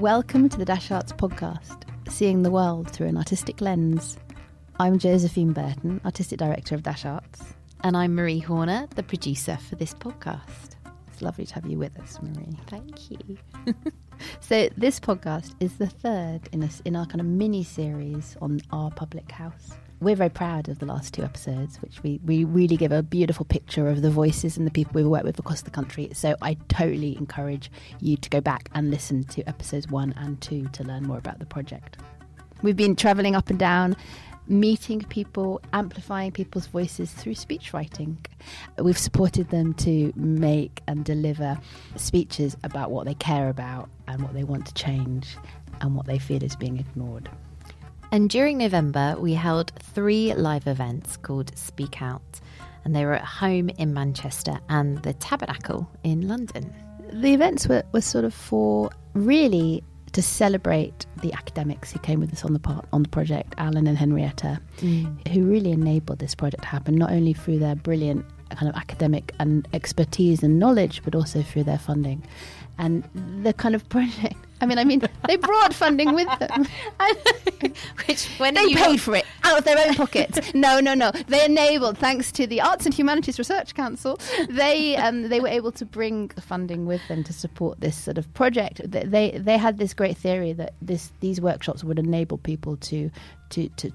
Welcome to the Dash Arts podcast, Seeing the World Through an Artistic Lens. I'm Josephine Burton, Artistic Director of Dash Arts. And I'm Marie Horner, the producer for this podcast. It's lovely to have you with us, Marie. Thank you. So this podcast is the third in our kind of mini-series on our public house. We're very proud of the last two episodes, which we really give a beautiful picture of the voices and the people we've worked with across the country. So I totally encourage you to go back and listen to episodes 1 and 2 to learn more about the project. We've been travelling up and down, meeting people, amplifying people's voices through speech writing. We've supported them to make and deliver speeches about what they care about and what they want to change and what they feel is being ignored. And during November, we held 3 live events called Speak Out, and they were at home in Manchester and the Tabernacle in London. The events were sort of for really to celebrate the academics who came with us on the project, Alan and Henrietta, who really enabled this project to happen, not only through their brilliant kind of academic and expertise and knowledge, but also through their funding. And the kind of project, I mean, they brought funding with them. They paid for it out of their own pockets. No. They enabled, thanks to the Arts and Humanities Research Council, they were able to bring the funding with them to support this sort of project. They had this great theory that these workshops would enable people to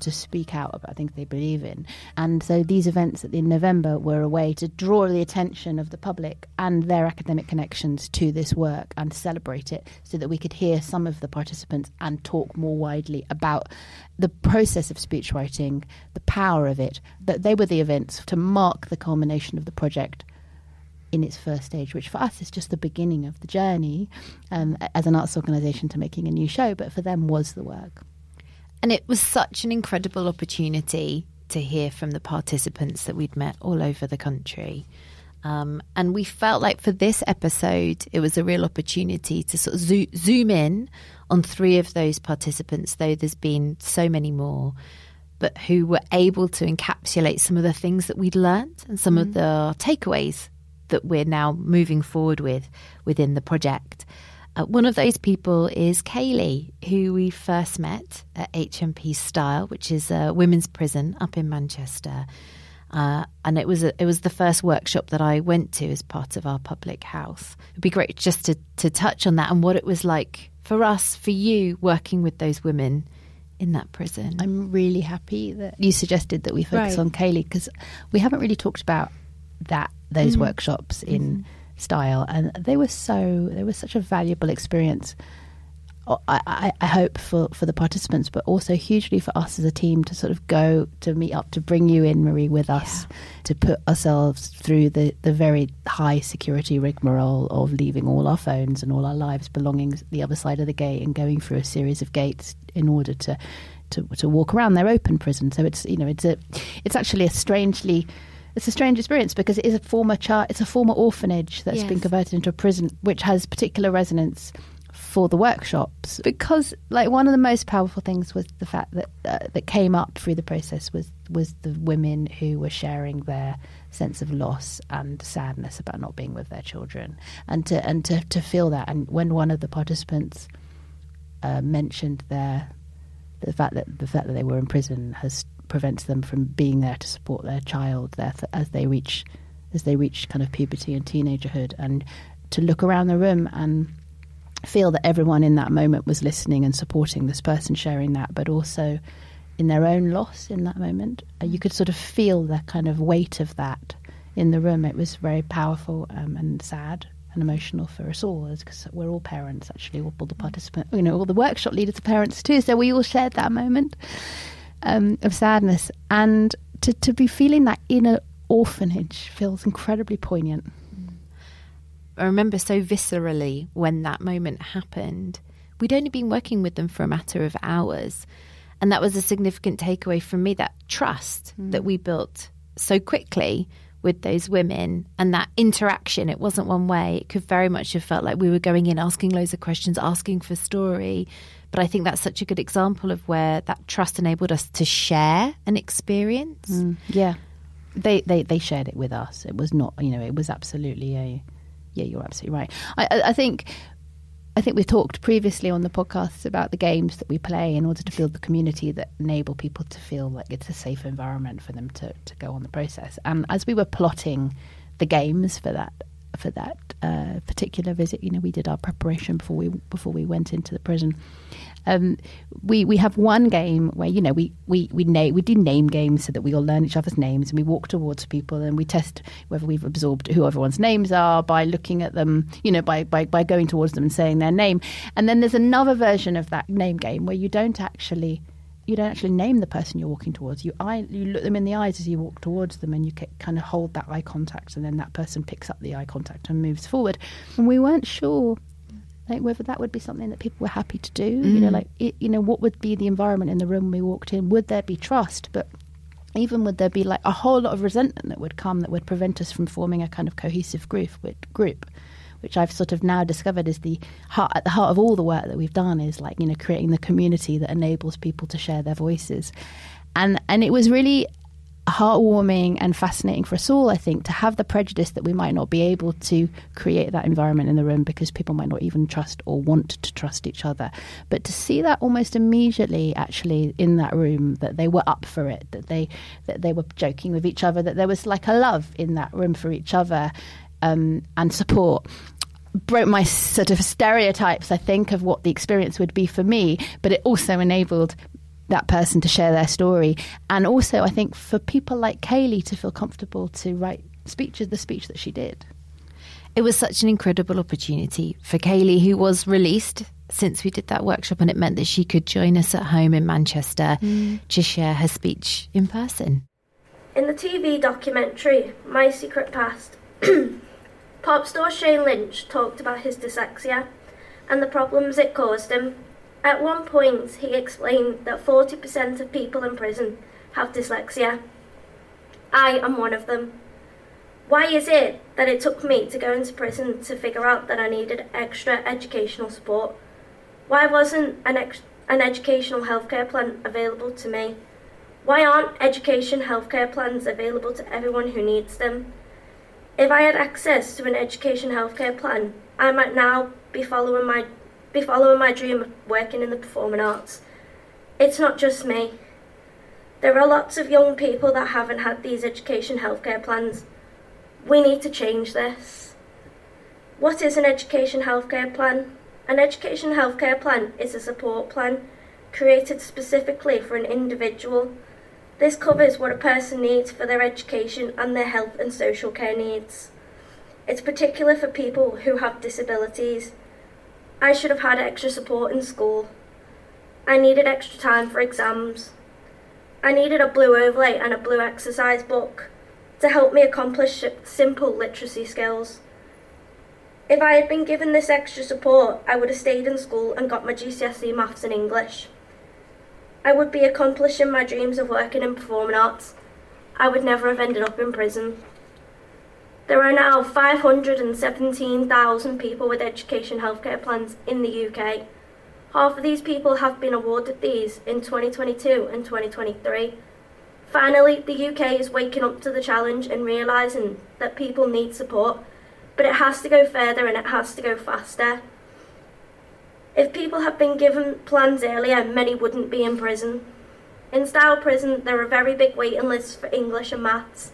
speak out about things they believe in. And so these events in November were a way to draw the attention of the public and their academic connections to this work and celebrate it so that we could hear some of the participants and talk more widely about the process of speech writing, the power of it. That they were the events to mark the culmination of the project in its first stage, which for us is just the beginning of the journey as an arts organisation to making a new show, but for them was the work. And it was such an incredible opportunity to hear from the participants that we'd met all over the country. And we felt like for this episode, it was a real opportunity to sort of zoom in on 3 of those participants, though there's been so many more, but who were able to encapsulate some of the things that we'd learned and some of the takeaways that we're now moving forward with within the project. One of those people is Kayleigh, who we first met at HMP Styal, which is a women's prison up in Manchester. And it was the first workshop that I went to as part of our public house. It'd be great just to touch on that and what it was like for us, for you, working with those women in that prison. I'm really happy that you suggested that we focus on Kayleigh, because we haven't really talked about those workshops in Style, and they were such a valuable experience, I hope for the participants, but also hugely for us as a team to sort of go to meet up, to bring you in, Marie, with us, to put ourselves through the very high security rigmarole of leaving all our phones and all our lives belongings the other side of the gate and going through a series of gates in order to walk around their open prison. So it's a strange experience, because it is a former orphanage that's been converted into a prison, which has particular resonance for the workshops. Because one of the most powerful things was the fact that that came up through the process was the women who were sharing their sense of loss and sadness about not being with their children, and to feel that. And when one of the participants mentioned the fact that they were in prison has prevents them from being there to support their child there as they reach kind of puberty and teenagerhood, and to look around the room and feel that everyone in that moment was listening and supporting this person sharing that, but also in their own loss in that moment, you could sort of feel the kind of weight of that in the room. It was very powerful and sad and emotional for us all, because we're all parents, actually, all the participants, all the workshop leaders are parents too, so we all shared that moment of sadness. And to be feeling that in an orphanage feels incredibly poignant. I remember so viscerally when that moment happened. We'd only been working with them for a matter of hours, and that was a significant takeaway from me, that trust that we built so quickly with those women, and that interaction. It wasn't one way. It could very much have felt like we were going in asking loads of questions, asking for story. But I think that's such a good example of where that trust enabled us to share an experience. They shared it with us. It was not, it was absolutely you're absolutely right. I think I think we've talked previously on the podcasts about the games that we play in order to build the community that enable people to feel like it's a safe environment for them to go on the process. And as we were plotting the games for that particular visit, you know, we did our preparation before we went into the prison. We have one game where, you know, we do name games so that we all learn each other's names, and we walk towards people and we test whether we've absorbed who everyone's names are by looking at them, you know, by going towards them and saying their name. And then there's another version of that name game where you don't actually name the person you're walking towards. You look them in the eyes as you walk towards them, and you kind of hold that eye contact, and then that person picks up the eye contact and moves forward. And we weren't sure, like, whether that would be something that people were happy to do. Mm. You know, like, it, you know, what would be the environment in the room we walked in? Would there be trust? But even would there be like a whole lot of resentment that would come that would prevent us from forming a kind of cohesive group? Which I've sort of now discovered is at the heart of all the work that we've done is, like, you know, creating the community that enables people to share their voices. And it was really heartwarming and fascinating for us all, I think, to have the prejudice that we might not be able to create that environment in the room because people might not even trust or want to trust each other. But to see that almost immediately, actually, in that room, that they were up for it, that they were joking with each other, that there was like a love in that room for each other, and support, broke my sort of stereotypes, I think, of what the experience would be for me, but it also enabled that person to share their story. And also, I think, for people like Kayleigh to feel comfortable to write speeches, the speech that she did. It was such an incredible opportunity for Kayleigh, who was released since we did that workshop, and it meant that she could join us at home in Manchester to share her speech in person. In the TV documentary, My Secret Past, pop star Shane Lynch talked about his dyslexia and the problems it caused him. At one point, he explained that 40% of people in prison have dyslexia. I am one of them. Why is it that it took me to go into prison to figure out that I needed extra educational support? Why wasn't an educational healthcare plan available to me? Why aren't education healthcare plans available to everyone who needs them? If I had access to an education healthcare plan, I might now be following my dream of working in the performing arts. It's not just me. There are lots of young people that haven't had these education healthcare plans. We need to change this. What is an education healthcare plan? An education healthcare plan is a support plan created specifically for an individual. This covers what a person needs for their education and their health and social care needs. It's particular for people who have disabilities. I should have had extra support in school. I needed extra time for exams. I needed a blue overlay and a blue exercise book to help me accomplish simple literacy skills. If I had been given this extra support, I would have stayed in school and got my GCSE maths and English. I would be accomplishing my dreams of working in performing arts. I would never have ended up in prison. There are now 517,000 people with education healthcare plans in the UK. Half of these people have been awarded these in 2022 and 2023. Finally, the UK is waking up to the challenge and realising that people need support, but it has to go further and it has to go faster. If people had been given plans earlier, many wouldn't be in prison. In Styal Prison, there are very big waiting lists for English and maths.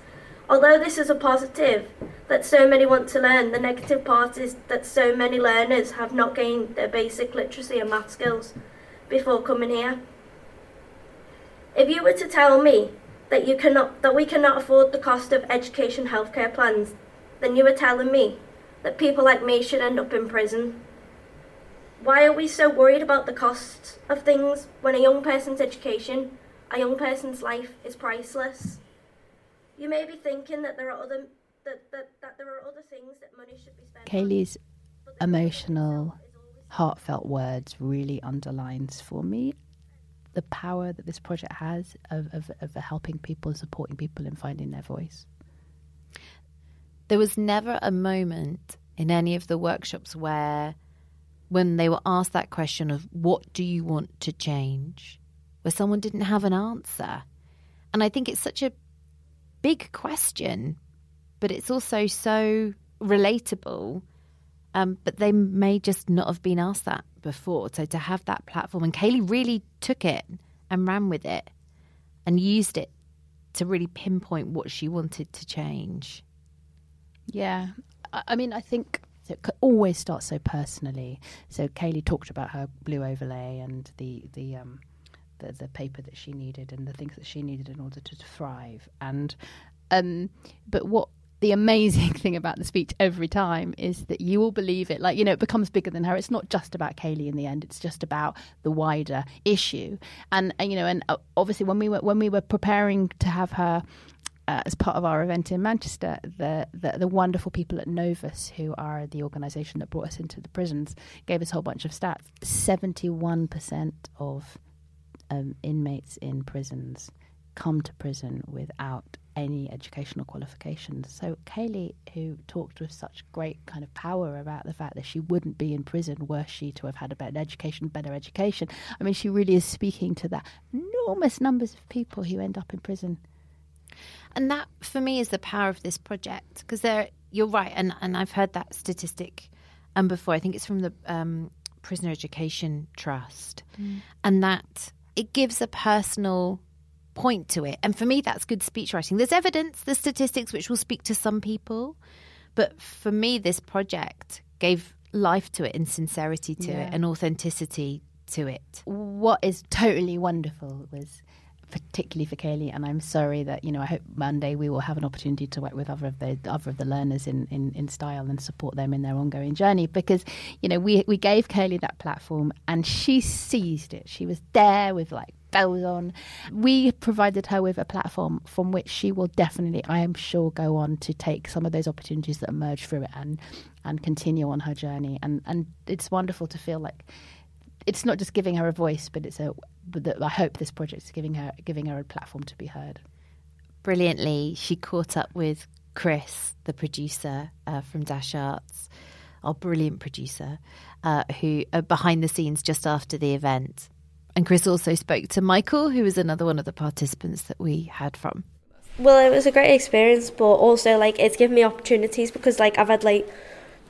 Although this is a positive, that so many want to learn, the negative part is that so many learners have not gained their basic literacy and maths skills before coming here. If you were to tell me that we cannot afford the cost of education healthcare plans, then you are telling me that people like me should end up in prison. Why are we so worried about the costs of things when a young person's education, a young person's life is priceless? You may be thinking that there are other things that money should be spent on. Kayleigh's emotional, heartfelt words really underlines for me the power that this project has of helping people and supporting people in finding their voice. There was never a moment in any of the workshops where, when they were asked that question of what do you want to change, where someone didn't have an answer. And I think it's such a big question, but it's also so relatable But they may just not have been asked that before. So to have that platform, and Kayleigh really took it and ran with it and used it to really pinpoint what she wanted to change. Yeah. I mean, I think it always starts so personally. So Kayleigh talked about her blue overlay and the paper that she needed and the things that she needed in order to thrive. And but what the amazing thing about the speech every time is that you all believe it. Like, you know, it becomes bigger than her. It's not just about Kayleigh in the end. It's just about the wider issue. And you know, and obviously when we were preparing to have her as part of our event in Manchester, the wonderful people at Novus, who are the organisation that brought us into the prisons, gave us a whole bunch of stats. 71% of inmates in prisons come to prison without any educational qualifications. So Kayleigh, who talked with such great kind of power about the fact that she wouldn't be in prison were she to have had a better education. I mean, she really is speaking to that enormous numbers of people who end up in prison. And that, for me, is the power of this project, because you're right, and I've heard that statistic before. I think it's from the Prisoner Education Trust, and that it gives a personal point to it. And for me, that's good speech writing. There's evidence, there's statistics which will speak to some people. But for me, this project gave life to it and sincerity to it and authenticity to it. What is totally wonderful was, particularly for Kayleigh, and I'm sorry that, you know, I hope Monday we will have an opportunity to work with other of the learners in Styal and support them in their ongoing journey, because, you know, we gave Kayleigh that platform and she seized it. She was there with like bells on. We provided her with a platform from which she will definitely, I am sure, go on to take some of those opportunities that emerge through it and continue on her journey. And it's wonderful to feel like it's not just giving her a voice, but I hope this project is giving her a platform to be heard. Brilliantly, she caught up with Chris, the producer from Dash Arts, our brilliant producer, who are behind the scenes just after the event. And Chris also spoke to Michael, who was another one of the participants that we heard from. Well, it was a great experience, but also, like, it's given me opportunities because, like, I've had, like,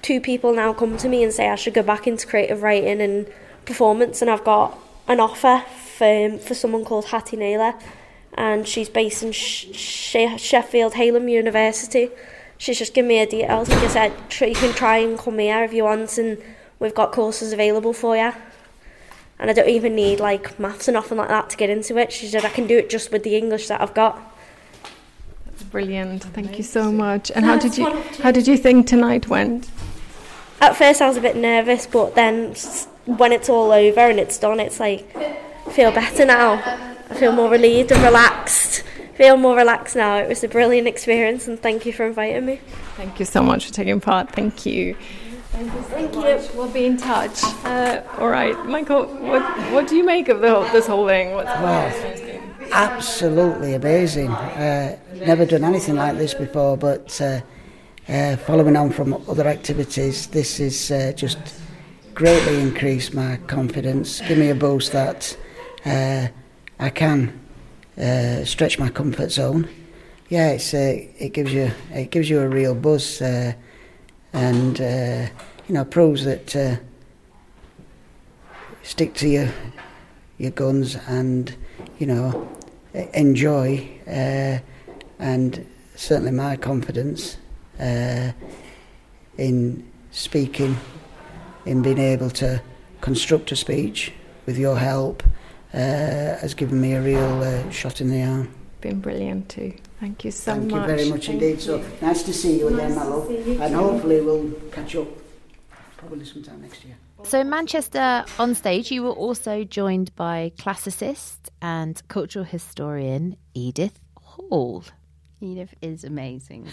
two people now come to me and say I should go back into creative writing and performance, and I've got an offer for someone called Hattie Naylor, and she's based in Sheffield Hallam University. She's just given me her details. Like I said, you can try and come here if you want, and we've got courses available for you. And I don't even need, like, maths and nothing like that to get into it. She said I can do it just with the English that I've got. That's brilliant. Thank you so much. And how did you think tonight went? At first I was a bit nervous, but then when it's all over and it's done, it's like, I feel better now. I feel more relieved and relaxed. I feel more relaxed now. It was a brilliant experience, and thank you for inviting me. Thank you so much for taking part. Thank you. Thank you so much. We'll be in touch. All right, Michael, what do you make of this whole thing? Well, absolutely amazing. Never done anything like this before, but following on from other activities, this is just greatly increased my confidence, give me a boost that I can stretch my comfort zone. Yeah, it gives you a real buzz, and you know, proves that stick to your guns and, you know, enjoy, and certainly my confidence in speaking, in being able to construct a speech with your help, has given me a real shot in the arm. Been brilliant too. Thank you so much. Thank you very much indeed. So nice to see you again, my love. And hopefully we'll catch up probably sometime next year. So in Manchester on stage, you were also joined by classicist and cultural historian Edith Hall. Edith is amazing.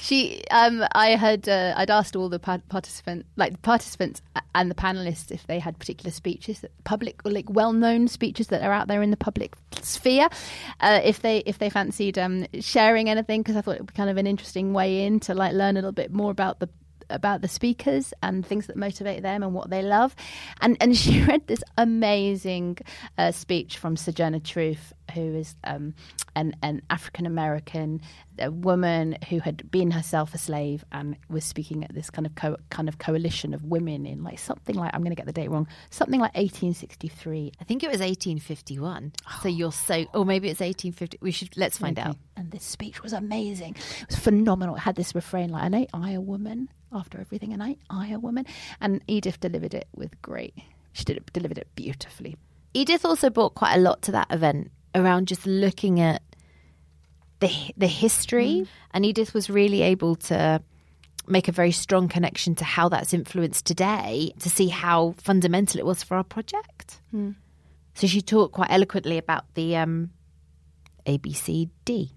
She, I'd asked all the participants and the panelists if they had particular speeches, well-known speeches that are out there in the public sphere, if they fancied sharing anything, because I thought it would be kind of an interesting way in to, like, learn a little bit more about the speakers and things that motivate them and what they love. And she read this amazing speech from Sojourner Truth, who is an African-American woman who had been herself a slave and was speaking at this kind of coalition of women in like something like, I'm going to get the date wrong, something like 1863. I think it was 1851. Oh. So you're so, or maybe it's 1850. Let's find out. And this speech was amazing. It was phenomenal. It had this refrain like, "Ain't I a woman after everything, and ain't I a woman?" And Edith delivered it with great. She delivered it beautifully. Edith also brought quite a lot to that event around just looking at the history, and Edith was really able to make a very strong connection to how that's influenced today, to see how fundamental it was for our project. Mm. So she talked quite eloquently about the ABCD.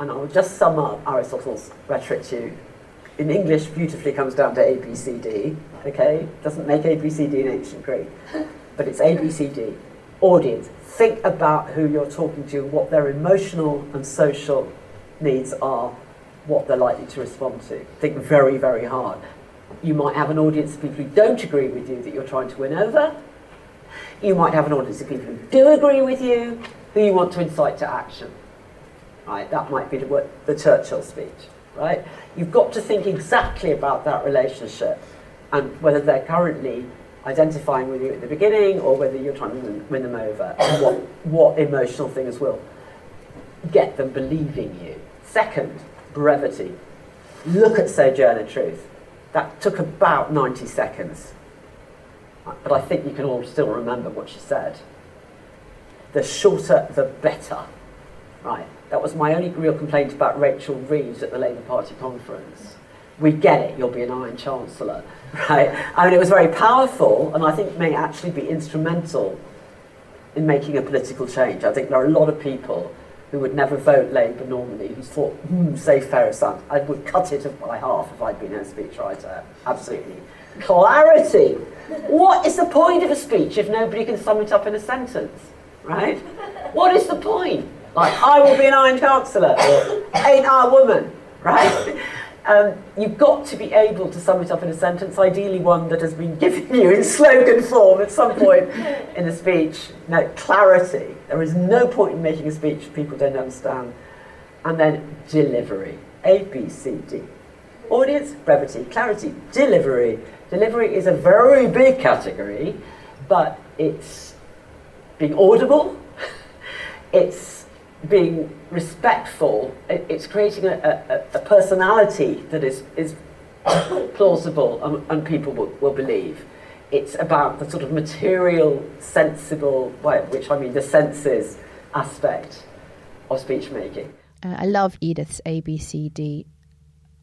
And I'll just sum up Aristotle's rhetoric to you. In English, beautifully comes down to ABCD, okay? Doesn't make ABCD in ancient Greek, but it's ABCD. Audience, think about who you're talking to, what their emotional and social needs are, what they're likely to respond to. Think very, very hard. You might have an audience of people who don't agree with you that you're trying to win over. You might have an audience of people who do agree with you, who you want to incite to action. Right, that might be the Churchill speech. Right? You've got to think exactly about that relationship and whether they're currently identifying with you at the beginning or whether you're trying to win them over, and what emotional things will get them believing you. Second, brevity. Look at Sojourner Truth. That took about 90 seconds. But I think you can all still remember what she said. The shorter, the better. Right. That was my only real complaint about Rachel Reeves at the Labour Party conference. We get it, you'll be an Iron Chancellor, right? I mean, it was very powerful, and I think may actually be instrumental in making a political change. I think there are a lot of people who would never vote Labour normally who thought, say Ferrisand, I would cut it by half if I'd been her speechwriter, absolutely. Clarity! What is the point of a speech if nobody can sum it up in a sentence, right? What is the point? Like, I will be an Iron Chancellor, or ain't I a woman, right? You've got to be able to sum it up in a sentence, ideally one that has been given you in slogan form at some point in the speech. No, clarity. There is no point in making a speech that people don't understand. And then delivery. A, B, C, D. Audience, brevity, clarity, delivery. Delivery is a very big category, but it's being audible, it's being respectful, it's creating a personality that is plausible and people will believe. It's about the sort of material, sensible, by which I mean the senses aspect of speech making. I love Edith's ABCD.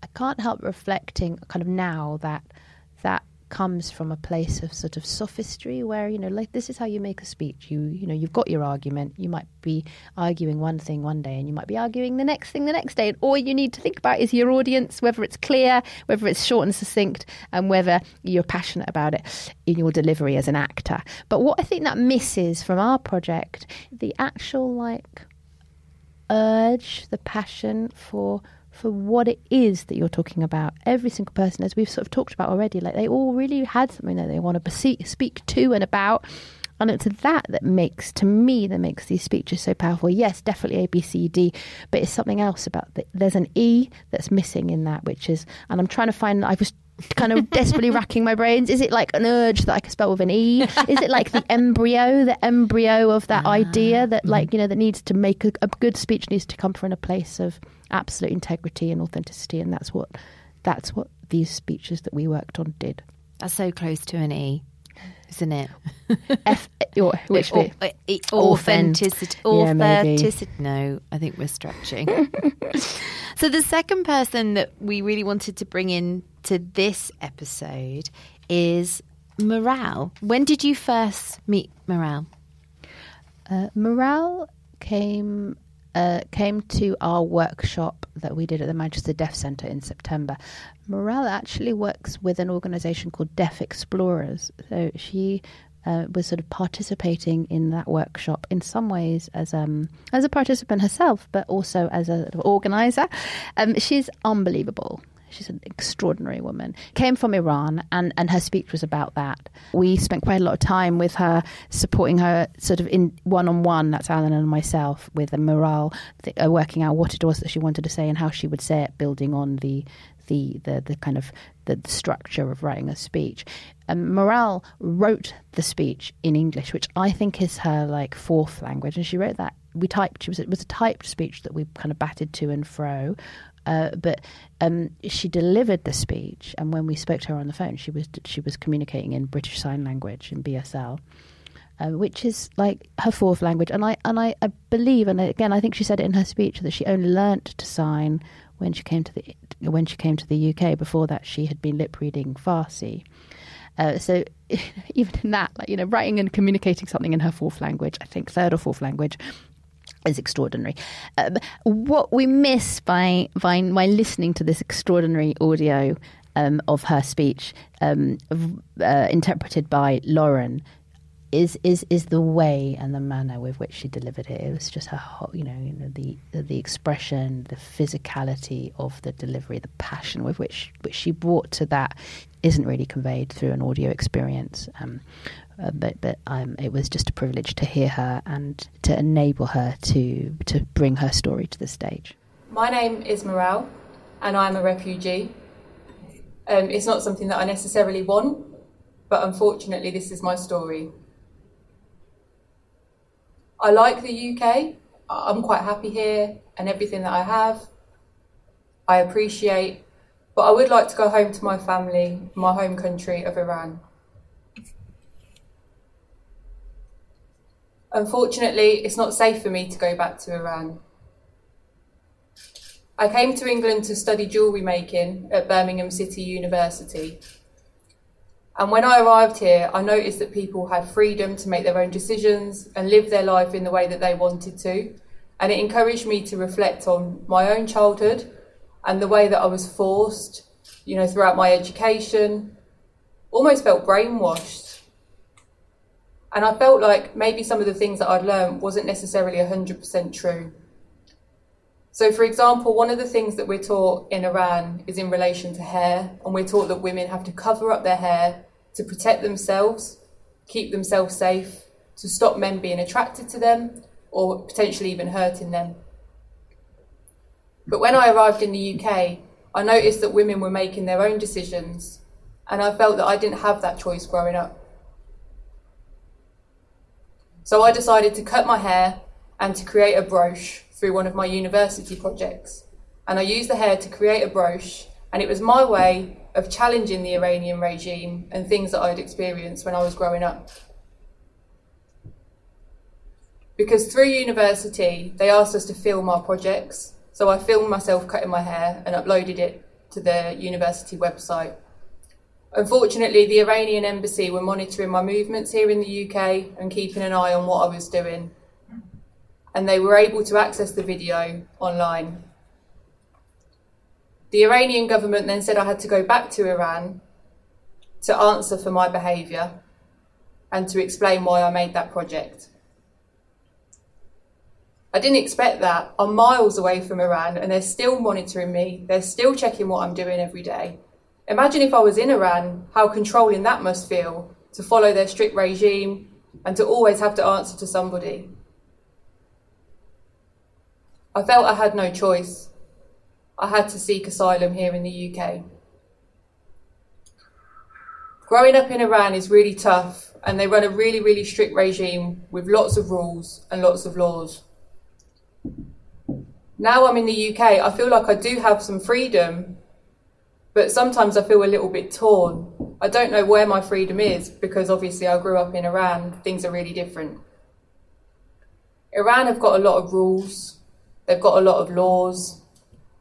I can't help reflecting kind of now that comes from a place of sort of sophistry where, you know, like this is how you make a speech. You know, you've got your argument. You might be arguing one thing one day and you might be arguing the next thing the next day. And all you need to think about is your audience, whether it's clear, whether it's short and succinct, and whether you're passionate about it in your delivery as an actor. But what I think that misses from our project, the actual like urge, the passion for what it is that you're talking about. Every single person, as we've sort of talked about already, like they all really had something that they want to speak to and about. And it's that makes these speeches so powerful. Yes, definitely A, B, C, D, but it's something else about that. There's an E that's missing in that, which is, and I'm trying to find, I was kind of desperately racking my brains. Is it like an urge that I could spell with an E? Is it like the embryo of that idea that like, you know, that needs to make a good speech needs to come from a place of absolute integrity and authenticity, and that's what these speeches that we worked on did. That's so close to an E, isn't it? F, or which bit? Authenticity. Authenticity. Yeah, no, I think we're stretching. So the second person that we really wanted to bring in to this episode is Maral. When did you first meet Maral? Maral came to our workshop that we did at the Manchester Deaf Centre in September. Maral actually works with an organisation called Deaf Explorers. So she was sort of participating in that workshop in some ways as a participant herself, but also as an organiser. She's unbelievable. She's an extraordinary woman. Came from Iran, and her speech was about that. We spent quite a lot of time with her, supporting her sort of in one-on-one, that's Alan and myself, with Maral, working out what it was that she wanted to say and how she would say it, building on the kind of the structure of writing a speech. Maral wrote the speech in English, which I think is her like fourth language, and she wrote that. We typed. It was a typed speech that we kind of batted to and fro. But she delivered the speech, and when we spoke to her on the phone, she was communicating in British Sign Language, in BSL, which is like her fourth language. And I believe, and again, I think she said it in her speech, that she only learnt to sign when she came to the UK. Before that, she had been lip reading Farsi. So even in that, like, you know, writing and communicating something in her fourth language, I think third or fourth language, is extraordinary. What we miss by listening to this extraordinary audio of her speech interpreted by Lauren is the way and the manner with which she delivered it. It was just her whole, the expression, the physicality of the delivery, the passion with which she brought to that isn't really conveyed through an audio experience. But it was just a privilege to hear her and to enable her to bring her story to the stage. My name is Maral, and I'm a refugee. It's not something that I necessarily want, but unfortunately this is my story. I like the UK. I'm quite happy here and everything that I have, I appreciate, but I would like to go home to my family, my home country of Iran. Unfortunately, it's not safe for me to go back to Iran. I came to England to study jewellery making at Birmingham City University. And when I arrived here, I noticed that people had freedom to make their own decisions and live their life in the way that they wanted to. And it encouraged me to reflect on my own childhood and the way that I was forced, throughout my education, almost felt brainwashed. And I felt like maybe some of the things that I'd learned wasn't necessarily 100% true. So for example, one of the things that we're taught in Iran is in relation to hair, and we're taught that women have to cover up their hair to protect themselves, keep themselves safe, to stop men being attracted to them or potentially even hurting them. But when I arrived in the UK, I noticed that women were making their own decisions, and I felt that I didn't have that choice growing up. So I decided to cut my hair and to create a brooch through one of my university projects. And I used the hair to create a brooch, and it was my way of challenging the Iranian regime and things that I'd experienced when I was growing up. Because through university, they asked us to film our projects. So I filmed myself cutting my hair and uploaded it to the university website. Unfortunately, the Iranian embassy were monitoring my movements here in the UK and keeping an eye on what I was doing. And they were able to access the video online. The Iranian government then said I had to go back to Iran to answer for my behaviour and to explain why I made that project. I didn't expect that. I'm miles away from Iran, and they're still monitoring me. They're still checking what I'm doing every day. Imagine if I was in Iran, how controlling that must feel, to follow their strict regime and to always have to answer to somebody. I felt I had no choice. I had to seek asylum here in the UK. Growing up in Iran is really tough, and they run a really, really strict regime with lots of rules and lots of laws. Now I'm in the UK, I feel like I do have some freedom, but sometimes I feel a little bit torn. I don't know where my freedom is, because obviously I grew up in Iran, things are really different. Iran have got a lot of rules, they've got a lot of laws,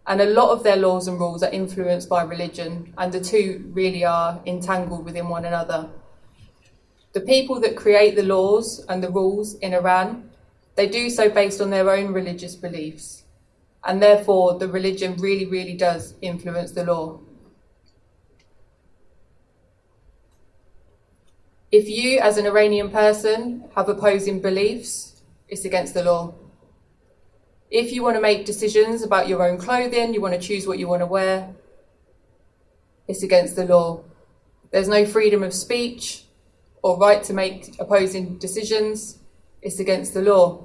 and a lot of their laws and rules are influenced by religion, and the two really are entangled within one another. The people that create the laws and the rules in Iran, they do so based on their own religious beliefs, and therefore the religion really, really does influence the law. If you, as an Iranian person, have opposing beliefs, it's against the law. If you want to make decisions about your own clothing, you want to choose what you want to wear, It's against the law. There's no freedom of speech or right to make opposing decisions. It's against the law.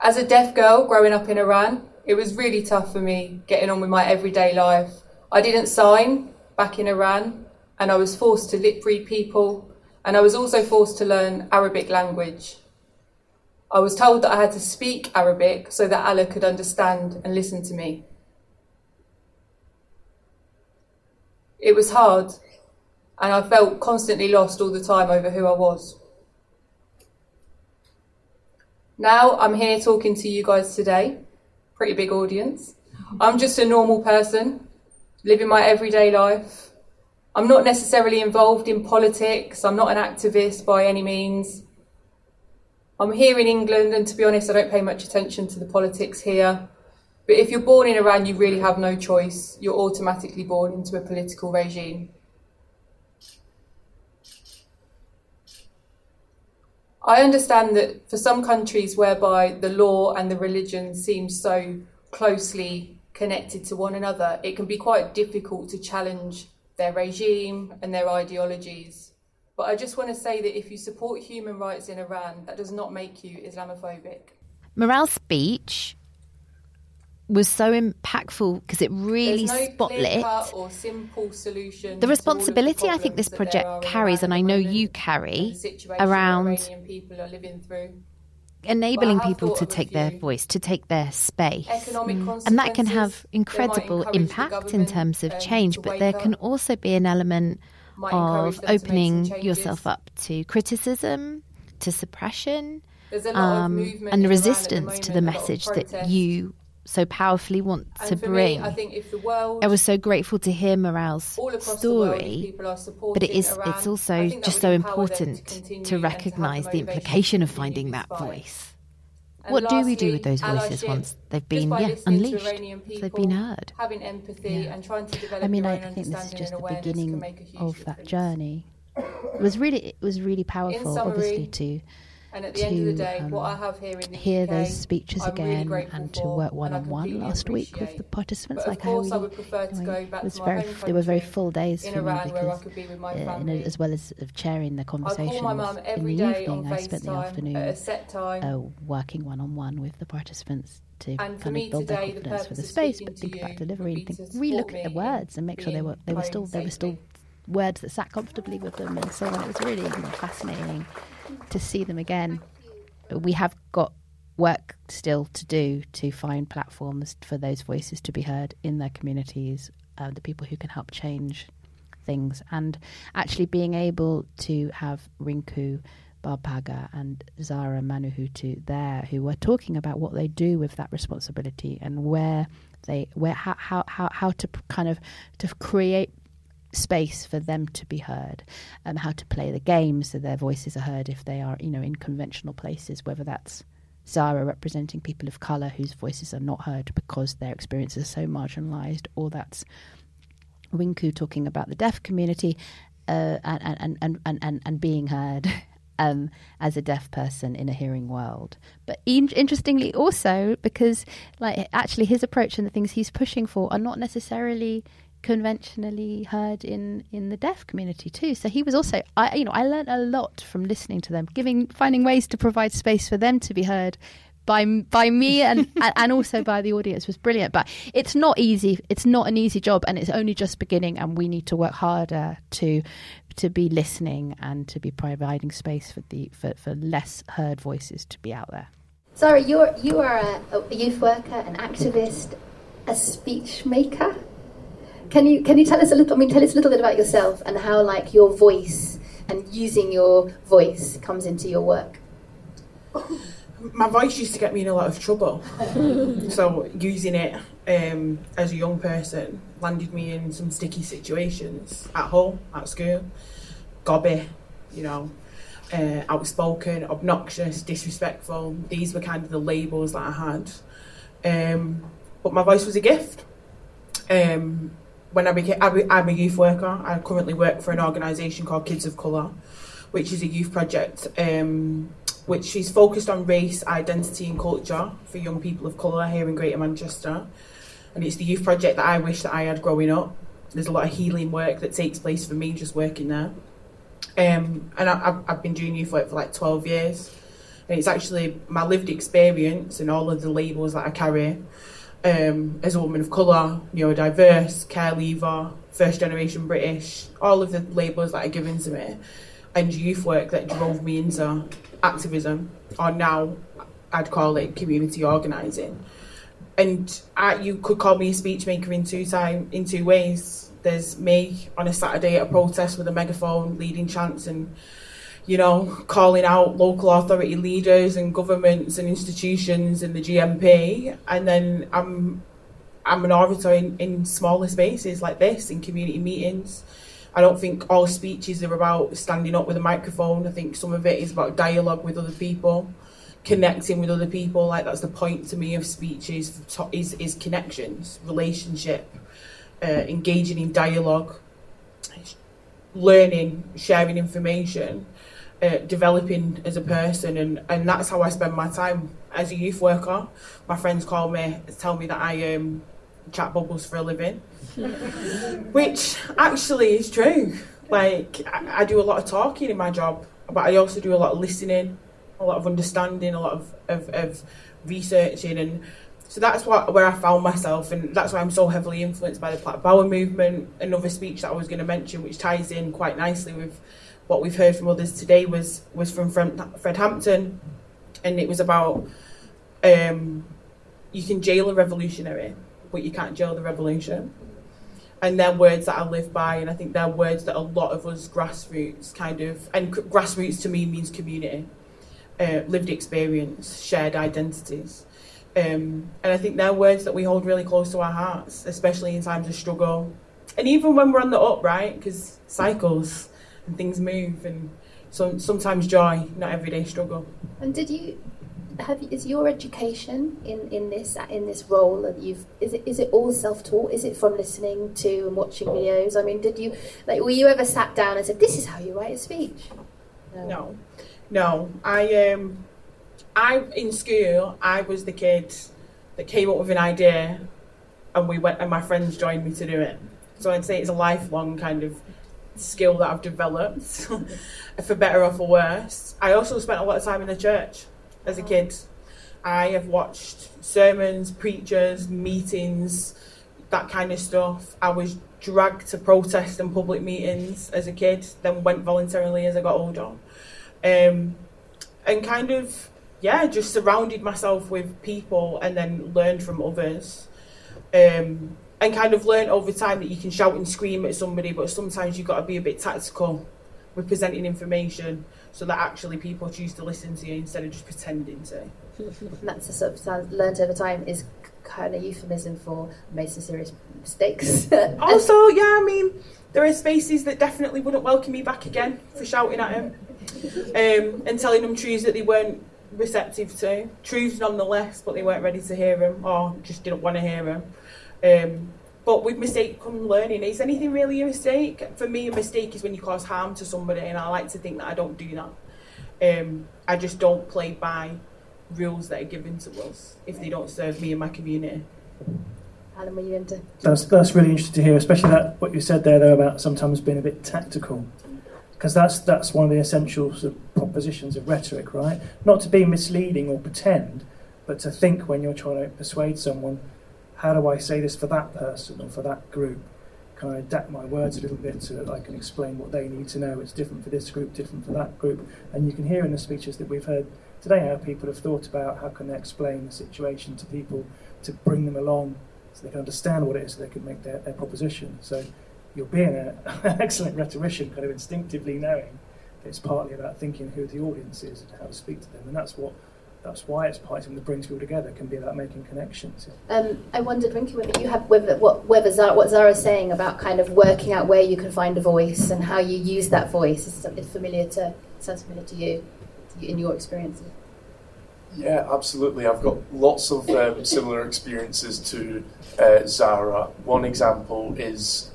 As a deaf girl growing up in Iran, it was really tough for me getting on with my everyday life. I didn't sign back in Iran, and I was forced to lip read people, and I was also forced to learn Arabic language. I was told that I had to speak Arabic so that Allah could understand and listen to me. It was hard, and I felt constantly lost all the time over who I was. Now I'm here talking to you guys today, pretty big audience. I'm just a normal person, living my everyday life. I'm not necessarily involved in politics. I'm not an activist by any means. I'm here in England, and to be honest, I don't pay much attention to the politics here. But if you're born in Iran, you really have no choice. You're automatically born into a political regime. I understand that for some countries whereby the law and the religion seem so closely connected to one another, it can be quite difficult to challenge their regime and their ideologies. But I just want to say that if you support human rights in Iran, that does not make you Islamophobic. Maral's speech was so impactful because it really spotlit or simple solution. The responsibility I think this project carries, and I know you carry, around people are living through, enabling people to take their voice, to take their space. And that can have incredible impact in terms of change, but there can also be an element of opening yourself up to criticism, to suppression, and resistance to the message that you so powerfully want to bring. I was so grateful to hear Maral's story, but it's also just so important to recognise the implication of finding that voice. What do we do with those voices once they've been unleashed, they've been heard? Having empathy and trying to develop I think this is just the beginning of that journey. It was really powerful, obviously, to And at the end of the day, what I have here in the hear UK, those speeches I'm again really and to work one-on-one last week with the participants. Like how they were very full days for me because, as well as of chairing the conversation in the evening, I spent the afternoon working one-on-one with the participants to kind of build their confidence for the space, but think about delivery and relook at the words and make sure they were still words that sat comfortably with them and so on. It was really fascinating to see them again. We have got work still to do to find platforms for those voices to be heard in their communities, the people who can help change things, and actually being able to have Rinkoo Barpaga and Zara Manoehoetoe there, who were talking about what they do with that responsibility and how to kind of to create space for them to be heard and how to play the game so their voices are heard if they are, in conventional places, whether that's Zara representing people of colour whose voices are not heard because their experiences are so marginalised, or that's Rinkoo talking about the deaf community and being heard as a deaf person in a hearing world. But interestingly also because actually his approach and the things he's pushing for are not necessarily conventionally heard in the deaf community too. So he was also, I learned a lot from listening to them, finding ways to provide space for them to be heard by me and and also by the audience was brilliant. But it's not easy. It's not an easy job, and it's only just beginning. And we need to work harder to be listening and to be providing space for less heard voices to be out there. Zara, you are a youth worker, an activist, a speech maker. Can you tell us a little bit about yourself and how your voice and using your voice comes into your work? My voice used to get me in a lot of trouble, so using it as a young person landed me in some sticky situations at home, at school. Gobby, outspoken, obnoxious, disrespectful. These were kind of the labels that I had, but my voice was a gift. When I'm a youth worker, I currently work for an organisation called Kids of Colour, which is a youth project which is focused on race, identity and culture for young people of colour here in Greater Manchester. And it's the youth project that I wish that I had growing up. there's a lot of healing work that takes place for me just working there. And I've been doing youth work for like 12 years. And it's actually my lived experience and all of the labels that I carry as a woman of colour, neurodiverse, care leaver, first generation British, all of the labels that are given to me, and youth work that drove me into activism, or now I'd call it community organising. And you could call me a speech maker in two ways. There's me on a Saturday at a protest with a megaphone leading chants and, you know, calling out local authority leaders and governments and institutions and the GMP. And then I'm an orator in smaller spaces like this, in community meetings. I don't think all speeches are about standing up with a microphone. I think some of it is about dialogue with other people, connecting with other people. Like, that's the point to me of speeches, is connections, relationship, engaging in dialogue, learning, sharing information, developing as a person, and that's how I spend my time as a youth worker. My friends call me, tell me that I chat bubbles for a living, which actually is true. Like, I do a lot of talking in my job, but I also do a lot of listening, a lot of understanding, a lot of researching, and so that's where I found myself, and that's why I'm so heavily influenced by the Black Power movement. Another speech that I was going to mention, which ties in quite nicely with what we've heard from others today, was from Fred Hampton, and it was about you can jail a revolutionary, but you can't jail the revolution. And they're words that I live by, and I think they're words that a lot of us grassroots kind of, and grassroots to me means community, lived experience, shared identities. And I think they're words that we hold really close to our hearts, especially in times of struggle. And even when we're on the up, right? Because cycles and things move, and so sometimes joy, not everyday struggle. And is your education in this role that you've, is it all self-taught? Is it from listening to and watching videos? I mean, were you ever sat down and said, "This is how you write a speech"? No. I in school, I was the kid that came up with an idea, and we went, and my friends joined me to do it. So I'd say it's a lifelong kind of skill that I've developed, for better or for worse. I also spent a lot of time in the church as a kid. I have watched sermons, preachers, meetings, that kind of stuff. I was dragged to protest and public meetings as a kid, then went voluntarily as I got older. And kind of, just surrounded myself with people and then learned from others. And kind of learned over time that you can shout and scream at somebody, but sometimes you've got to be a bit tactical with presenting information so that actually people choose to listen to you instead of just pretending to. And that's a sort of learned over time is kind of euphemism for made some serious mistakes. Also, there are spaces that definitely wouldn't welcome me back again for shouting at him. And telling them truths that they weren't receptive to. Truths nonetheless, but they weren't ready to hear them or just didn't want to hear them. But with mistake comes learning. Is anything really a mistake? For me, a mistake is when you cause harm to somebody, and I like to think that I don't do that. I just don't play by rules that are given to us if they don't serve me and my community. Alan, were you into? That's really interesting to hear, especially that what you said there, though, about sometimes being a bit tactical. Because that's one of the essential sort of propositions of rhetoric, right? Not to be misleading or pretend, but to think when you're trying to persuade someone, how do I say this for that person or for that group? Can I adapt my words a little bit so that I can explain what they need to know? It's different for this group, different for that group. And you can hear in the speeches that we've heard today how people have thought about how can they explain the situation to people to bring them along so they can understand what it is, so they can make their proposition. So you're being an excellent rhetorician, kind of instinctively knowing that it's partly about thinking who the audience is and how to speak to them, and that's why it's part of something that brings people together. It can be about making connections. I wondered, Rinkoo, whether what Zara's saying about kind of working out where you can find a voice and how you use that voice is something sounds familiar to you in your experiences. Yeah, absolutely. I've got lots of similar experiences to Zara. One example is,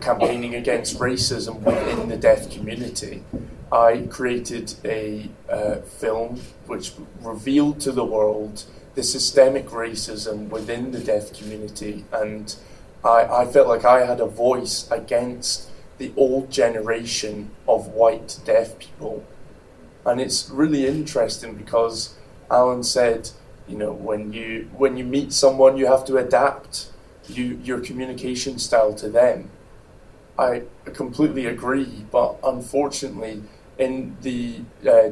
campaigning against racism within the deaf community. I created a film which revealed to the world the systemic racism within the deaf community and I felt like I had a voice against the old generation of white deaf people. And it's really interesting because Alan said, you know, when you meet someone, you have to adapt your communication style to them. I completely agree, but unfortunately, in the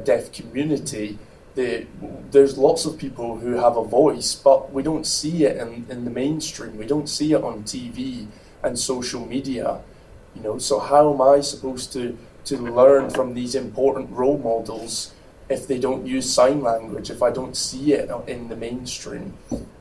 deaf community, there's lots of people who have a voice, but we don't see it in the mainstream. We don't see it on TV and social media, you know. So how am I supposed to learn from these important role models if they don't use sign language, if I don't see it in the mainstream?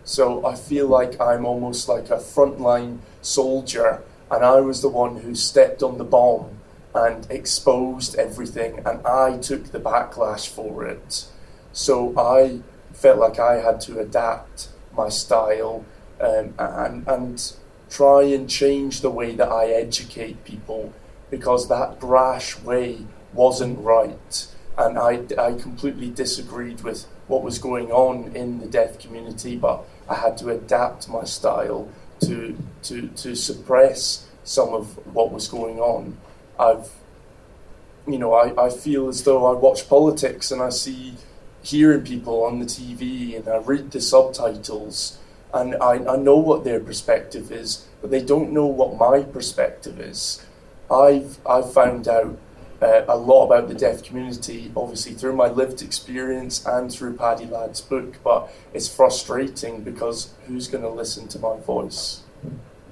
So I feel like I'm almost like a frontline soldier, and I was the one who stepped on the bomb and exposed everything, and I took the backlash for it. So I felt like I had to adapt my style and try and change the way that I educate people, because that brash way wasn't right. And I completely disagreed with what was going on in the deaf community, but I had to adapt my style to suppress some of what was going on. I feel as though I watch politics and I see hearing people on the TV and I read the subtitles and I know what their perspective is, but they don't know what my perspective is. I've found out a lot about the deaf community, obviously through my lived experience and through Paddy Ladd's book, but it's frustrating because who's going to listen to my voice?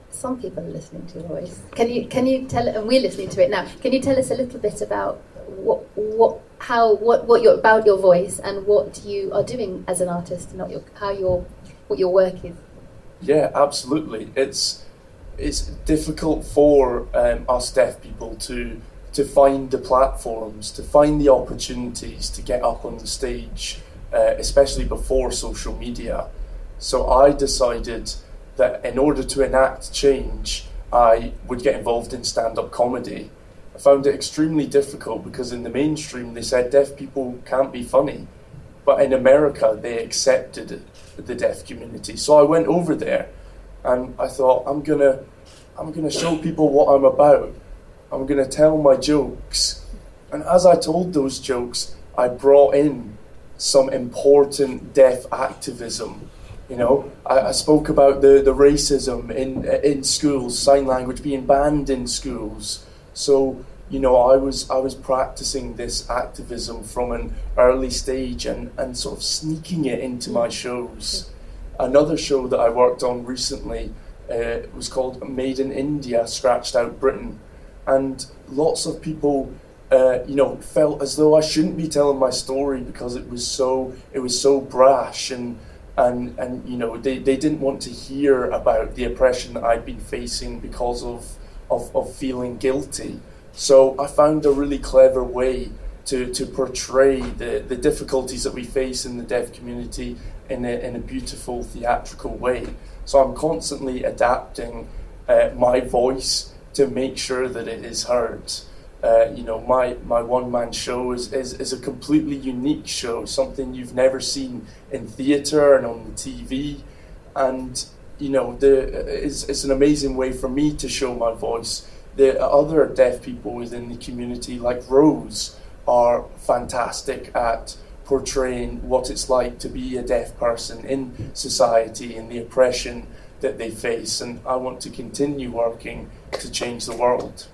Some people are listening to your voice. Can you tell? And we're listening to it now. Can you tell us a little bit about what you're about your voice and what you are doing as an artist, and what your work is? Yeah, absolutely. It's difficult for us deaf people to find the platforms, to find the opportunities to get up on the stage, especially before social media. So I decided that in order to enact change, I would get involved in stand-up comedy. I found it extremely difficult because in the mainstream they said deaf people can't be funny, but in America they accepted the deaf community. So I went over there and I thought, I'm gonna show people what I'm about. I'm gonna tell my jokes. And as I told those jokes, I brought in some important deaf activism. You know, I spoke about the racism in schools, sign language being banned in schools. So, you know, I was practicing this activism from an early stage and sort of sneaking it into my shows. Another show that I worked on recently was called Made in India, Scratched Out Britain. And lots of people, felt as though I shouldn't be telling my story because it was so brash and they didn't want to hear about the oppression that I'd been facing because of feeling guilty. So I found a really clever way to portray the difficulties that we face in the deaf community in a beautiful theatrical way. So I'm constantly adapting my voice to make sure that it is heard. My one-man show is a completely unique show, something you've never seen in theatre and on the TV, and it's an amazing way for me to show my voice. The other deaf people within the community, like Rose, are fantastic at portraying what it's like to be a deaf person in society and the oppression that they face, and I want to continue working to change the world.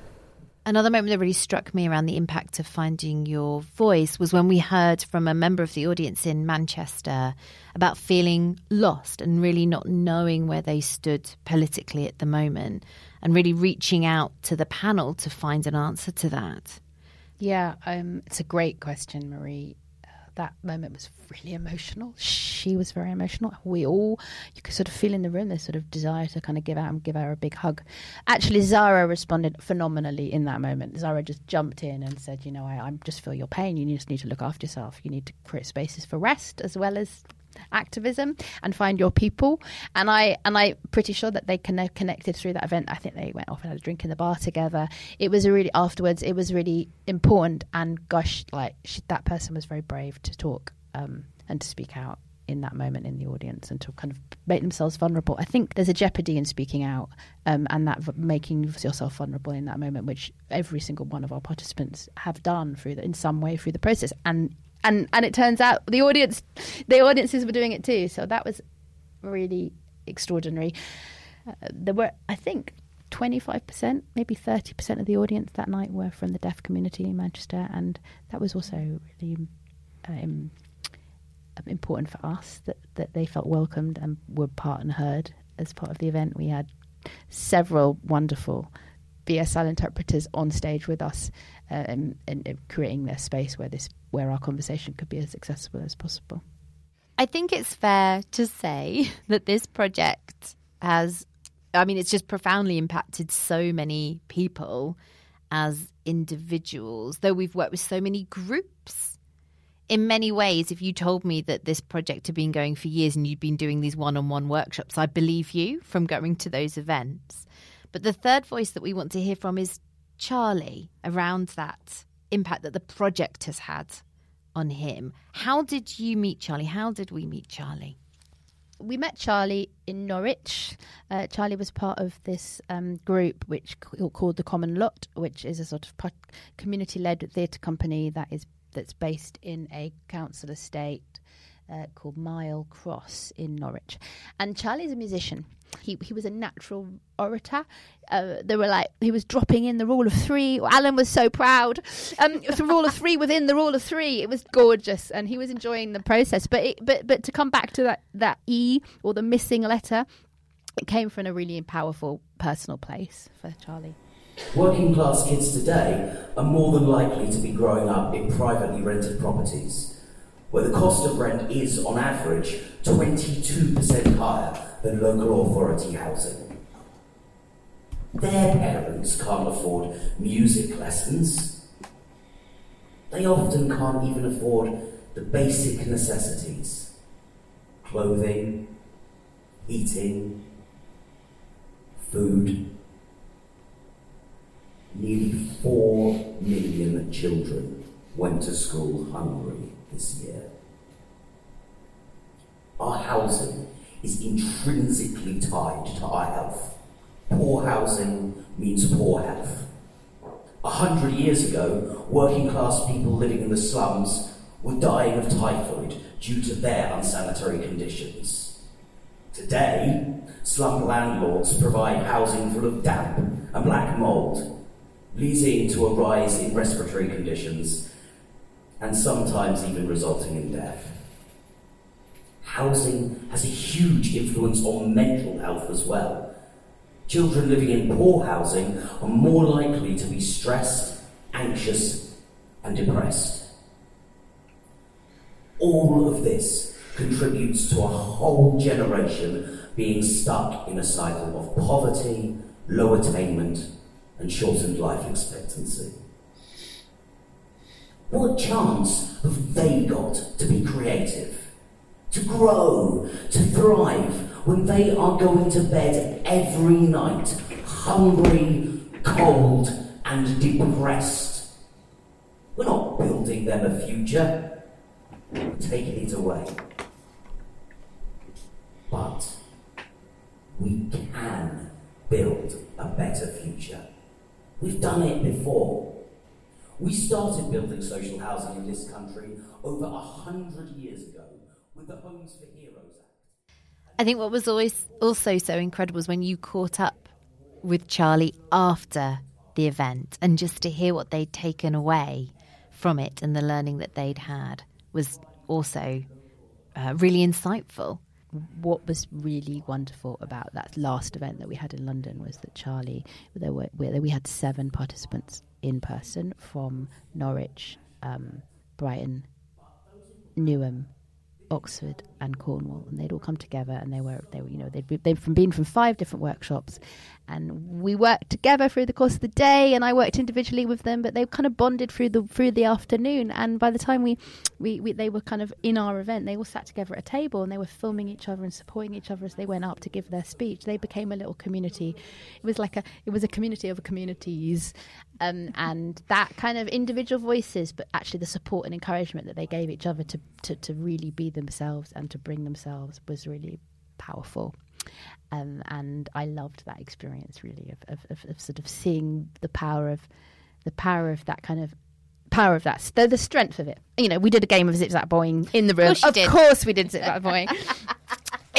Another moment that really struck me around the impact of finding your voice was when we heard from a member of the audience in Manchester about feeling lost and really not knowing where they stood politically at the moment, and really reaching out to the panel to find an answer to that. Yeah, it's a great question, Marie. That moment was really emotional. She was very emotional. You could sort of feel in the room this sort of desire to kind of give out and give her a big hug. Actually, Zara responded phenomenally in that moment. Zara just jumped in and said, I just feel your pain. You just need to look after yourself. You need to create spaces for rest as well as activism and find your people. And I'm pretty sure that they connected through that event. I think they went off and had a drink in the bar together. It was really important. And gosh, that person was very brave to talk and to speak out in that moment in the audience and to kind of make themselves vulnerable. I think there's a jeopardy in speaking out and that making yourself vulnerable in that moment, which every single one of our participants have done through in some way through the process. And it turns out the audiences were doing it too. So that was really extraordinary. There were, I think, 25%, maybe 30% of the audience that night were from the deaf community in Manchester, and that was also really important for us that they felt welcomed and were part and heard as part of the event. We had several wonderful BSL interpreters on stage with us and creating their space where our conversation could be as accessible as possible. I think it's fair to say that this project it's just profoundly impacted so many people as individuals, though we've worked with so many groups. In many ways, if you told me that this project had been going for years and you'd been doing these one-on-one workshops, I believe you from going to those events. But the third voice that we want to hear from is Charlie, around that impact that the project has had on him. How did you meet Charlie? How did we meet Charlie? We met Charlie in Norwich. Charlie was part of this group which called The Common Lot, which is a sort of community-led theatre company that's based in a council estate called Mile Cross in Norwich. And Charlie's a musician. He was a natural orator. He was dropping in the rule of three. Alan was so proud. The rule of three within the rule of three. It was gorgeous, and he was enjoying the process. But to come back to that E, or the missing letter, it came from a really powerful personal place for Charlie. Working class kids today are more than likely to be growing up in privately rented properties, where the cost of rent is, on average, 22% higher than local authority housing. Their parents can't afford music lessons. They often can't even afford the basic necessities: clothing, eating, food. Nearly 4 million children went to school hungry this year. Our housing is intrinsically tied to our health. Poor housing means poor health. 100 years ago, working class people living in the slums were dying of typhoid due to their unsanitary conditions. Today, slum landlords provide housing full of damp and black mould, leading to a rise in respiratory conditions and sometimes even resulting in death. Housing has a huge influence on mental health as well. Children living in poor housing are more likely to be stressed, anxious, and depressed. All of this contributes to a whole generation being stuck in a cycle of poverty, low attainment, and shortened life expectancy. What chance have they got to be creative, to grow, to thrive, when they are going to bed every night hungry, cold, and depressed? We're not building them a future, we're taking it away. But we can build a better future. We've done it before. We started building social housing in this country over 100 years ago with the Homes for Heroes Act. I think what was always also so incredible was when you caught up with Charlie after the event, and just to hear what they'd taken away from it and the learning that they'd had was also really insightful. What was really wonderful about that last event that we had in London was that Charlie, we had 7 participants in person from Norwich, Brighton, Newham, Oxford, and Cornwall, and they'd all come together, and they'd been from 5 different workshops, and we worked together through the course of the day, and I worked individually with them, but they kind of bonded through the afternoon, and by the time they were kind of in our event, they all sat together at a table, and they were filming each other and supporting each other as they went up to give their speech. They became a little community. It was a community of communities, and that kind of individual voices, but actually the support and encouragement that they gave each other to really be themselves and to bring themselves was really powerful. And I loved that experience, really, of sort of seeing the power of that kind of power of that, the strength of it. You know, we did a game of Zip Zap Boing in the room. Of course we did Zip Zap Boing.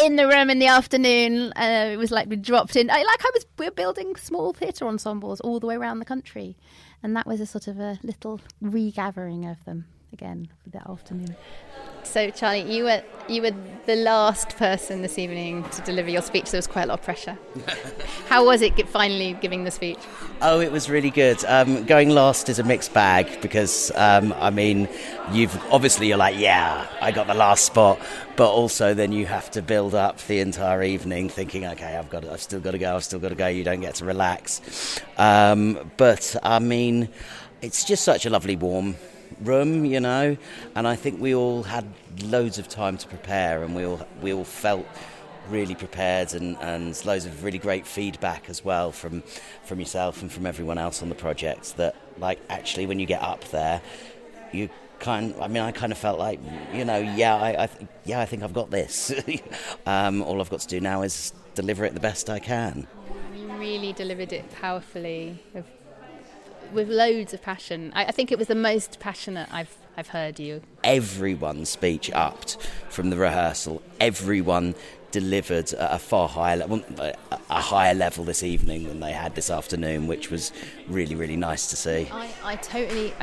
In the room in the afternoon, it was like we dropped in. We were building small theatre ensembles all the way around the country. And that was a sort of a little regathering of them again for the afternoon. So, Charlie, you were the last person this evening to deliver your speech. There was quite a lot of pressure. How was it finally giving the speech? Oh, it was really good. Going last is a mixed bag because, you're like, yeah, I got the last spot. But also then you have to build up the entire evening thinking, okay, I've still got to go. You don't get to relax. But it's just such a lovely warm room, you know, and I think we all had loads of time to prepare, and we all felt really prepared, and loads of really great feedback as well from yourself and from everyone else on the project, that like actually when you get up there you kind of felt like, you know, I think I've got this. All I've got to do now is deliver it the best I can. You really delivered it powerfully, with loads of passion. I think it was the most passionate I've heard you. Everyone's speech upped from the rehearsal. Everyone delivered at a higher level this evening than they had this afternoon, which was really, really nice to see. I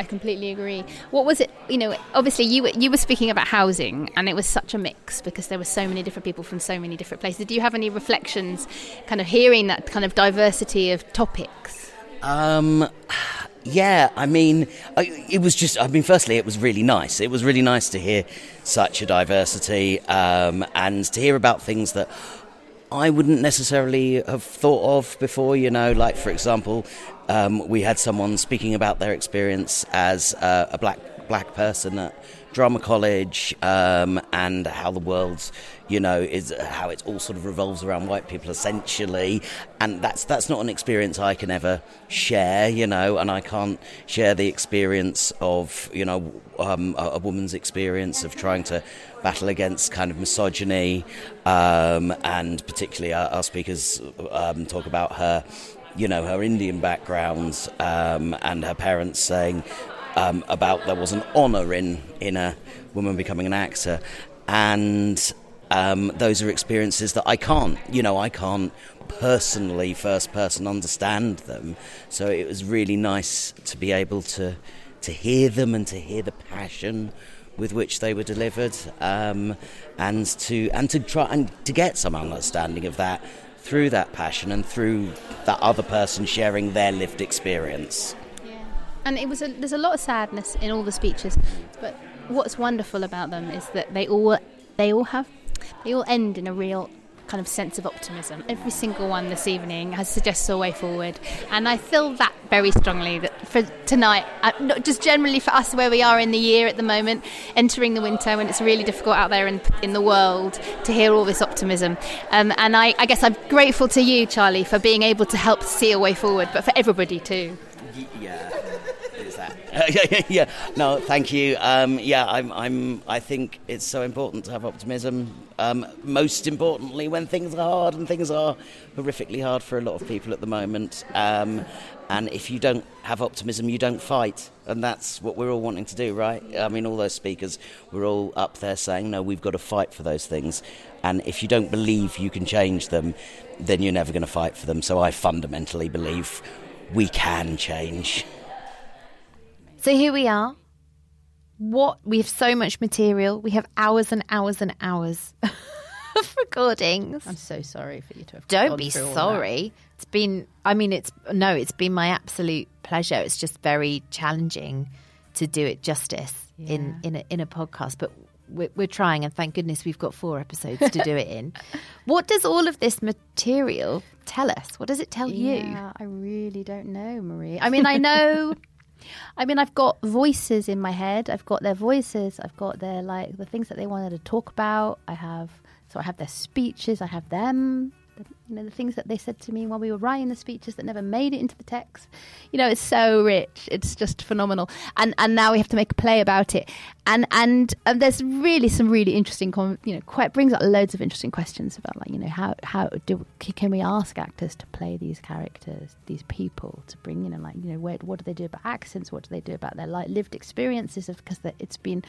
completely agree. What was it? You know, obviously you were speaking about housing, and it was such a mix because there were so many different people from so many different places. Do you have any reflections, kind of hearing that kind of diversity of topics? Firstly, it was really nice. It was really nice to hear such a diversity, and to hear about things that I wouldn't necessarily have thought of before, you know, like, for example, we had someone speaking about their experience as a black person at drama college, and how the world, you know, is how it all sort of revolves around white people essentially, and that's not an experience I can ever share, you know, and I can't share the experience of, you know, a woman's experience of trying to battle against kind of misogyny, and particularly our speakers talk about her, you know, her Indian background, and her parents saying about there was an honour in a woman becoming an actor, and those are experiences that I can't personally, first person, understand them. So it was really nice to be able to hear them and to hear the passion with which they were delivered, and to try and to get some understanding of that through that passion and through that other person sharing their lived experience. And there's a lot of sadness in all the speeches, but what's wonderful about them is that they all end in a real kind of sense of optimism. Every single one this evening has suggested a way forward, and I feel that very strongly that for tonight, not just generally for us where we are in the year at the moment, entering the winter when it's really difficult out there in the world, to hear all this optimism, and I guess I'm grateful to you, Charlie, for being able to help see a way forward, but for everybody too. Yeah. Yeah. No, thank you. I think it's so important to have optimism. Most importantly, when things are hard, and things are horrifically hard for a lot of people at the moment. And if you don't have optimism, you don't fight, and that's what we're all wanting to do, right? I mean, all those speakers were all up there saying, "No, we've got to fight for those things." And if you don't believe you can change them, then you're never going to fight for them. So I fundamentally believe we can change. So here we are. We have so much material. We have hours and hours and hours of recordings. I'm so sorry for you to have. Don't be sorry. It's been my absolute pleasure. It's just very challenging to do it justice in a podcast, but we're trying, and thank goodness we've got 4 episodes to do it in. What does all of this material tell us? What does it tell you? Yeah, I really don't know, Marie. I've got voices in my head. I've got their voices. I've got their, like, the things that they wanted to talk about. I have their speeches. I have them. You know, the things that they said to me while we were writing the speeches that never made it into the text. You know, it's so rich. It's just phenomenal. And now we have to make a play about it. And there's really some really interesting, brings up loads of interesting questions about, like, you know, how can we ask actors to play these characters, these people, to bring in, and what do they do about accents? What do they do about their lived experiences? Because it's been,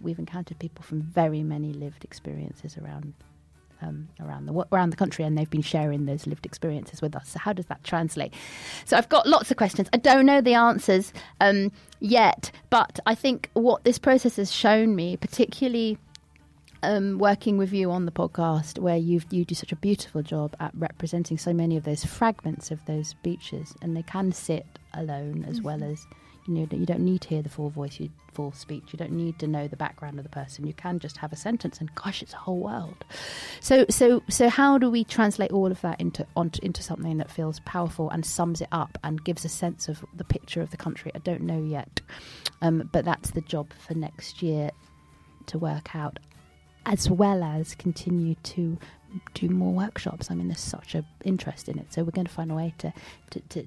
we've encountered people from very many lived experiences around the country, and they've been sharing those lived experiences with us. So how does that translate? So I've got lots of questions. I don't know the answers yet, but I think what this process has shown me, particularly working with you on the podcast, where you do such a beautiful job at representing so many of those fragments of those speeches, and they can sit alone as well as, you don't need to hear the full voice, full speech. You don't need to know the background of the person. You can just have a sentence, and gosh, it's a whole world. So how do we translate all of that into something that feels powerful and sums it up and gives a sense of the picture of the country? I don't know yet, but that's the job for next year to work out, as well as continue to do more workshops. I mean, there's such an interest in it, so we're going to find a way to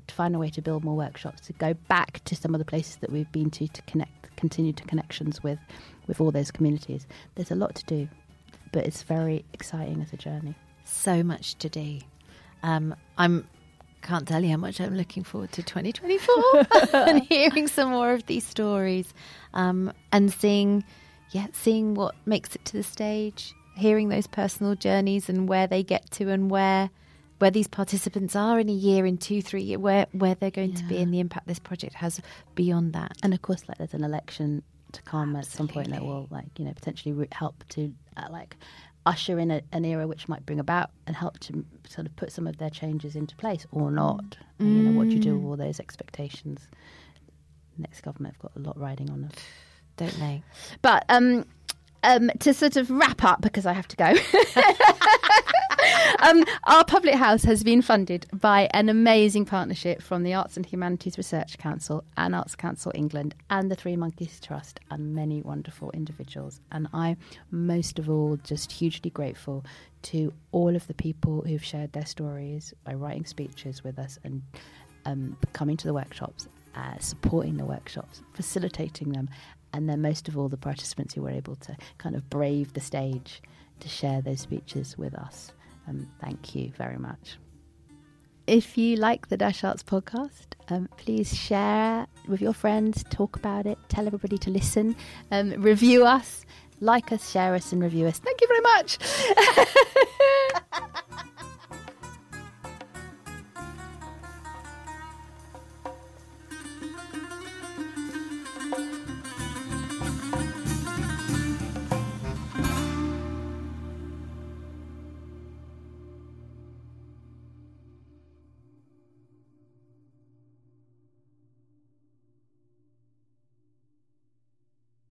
find a way to build more workshops, to go back to some of the places that we've been to continue to connections with all those communities. There's a lot to do, but it's very exciting as a journey. So much to do. Can't tell you how much I'm looking forward to 2024 and hearing some more of these stories, and seeing what makes it to the stage, hearing those personal journeys and where they get to, and where these participants are in a year, in 2-3 years, where they're going to be, and the impact this project has beyond that. And of course, there's an election to come. Absolutely. At some point that will potentially help to usher in an era which might bring about and help to sort of put some of their changes into place, or not. And, what you do with all those expectations. Next government have got a lot riding on them, don't they? But to sort of wrap up, because I have to go, our public house has been funded by an amazing partnership from the Arts and Humanities Research Council and Arts Council England and the Three Monkeys Trust and many wonderful individuals. And I'm most of all just hugely grateful to all of the people who've shared their stories by writing speeches with us and coming to the workshops, supporting the workshops, facilitating them. And then most of all, the participants who were able to kind of brave the stage to share those speeches with us. Thank you very much. If you like the Dash Arts podcast, please share with your friends, talk about it, tell everybody to listen, review us, like us, share us and review us. Thank you very much.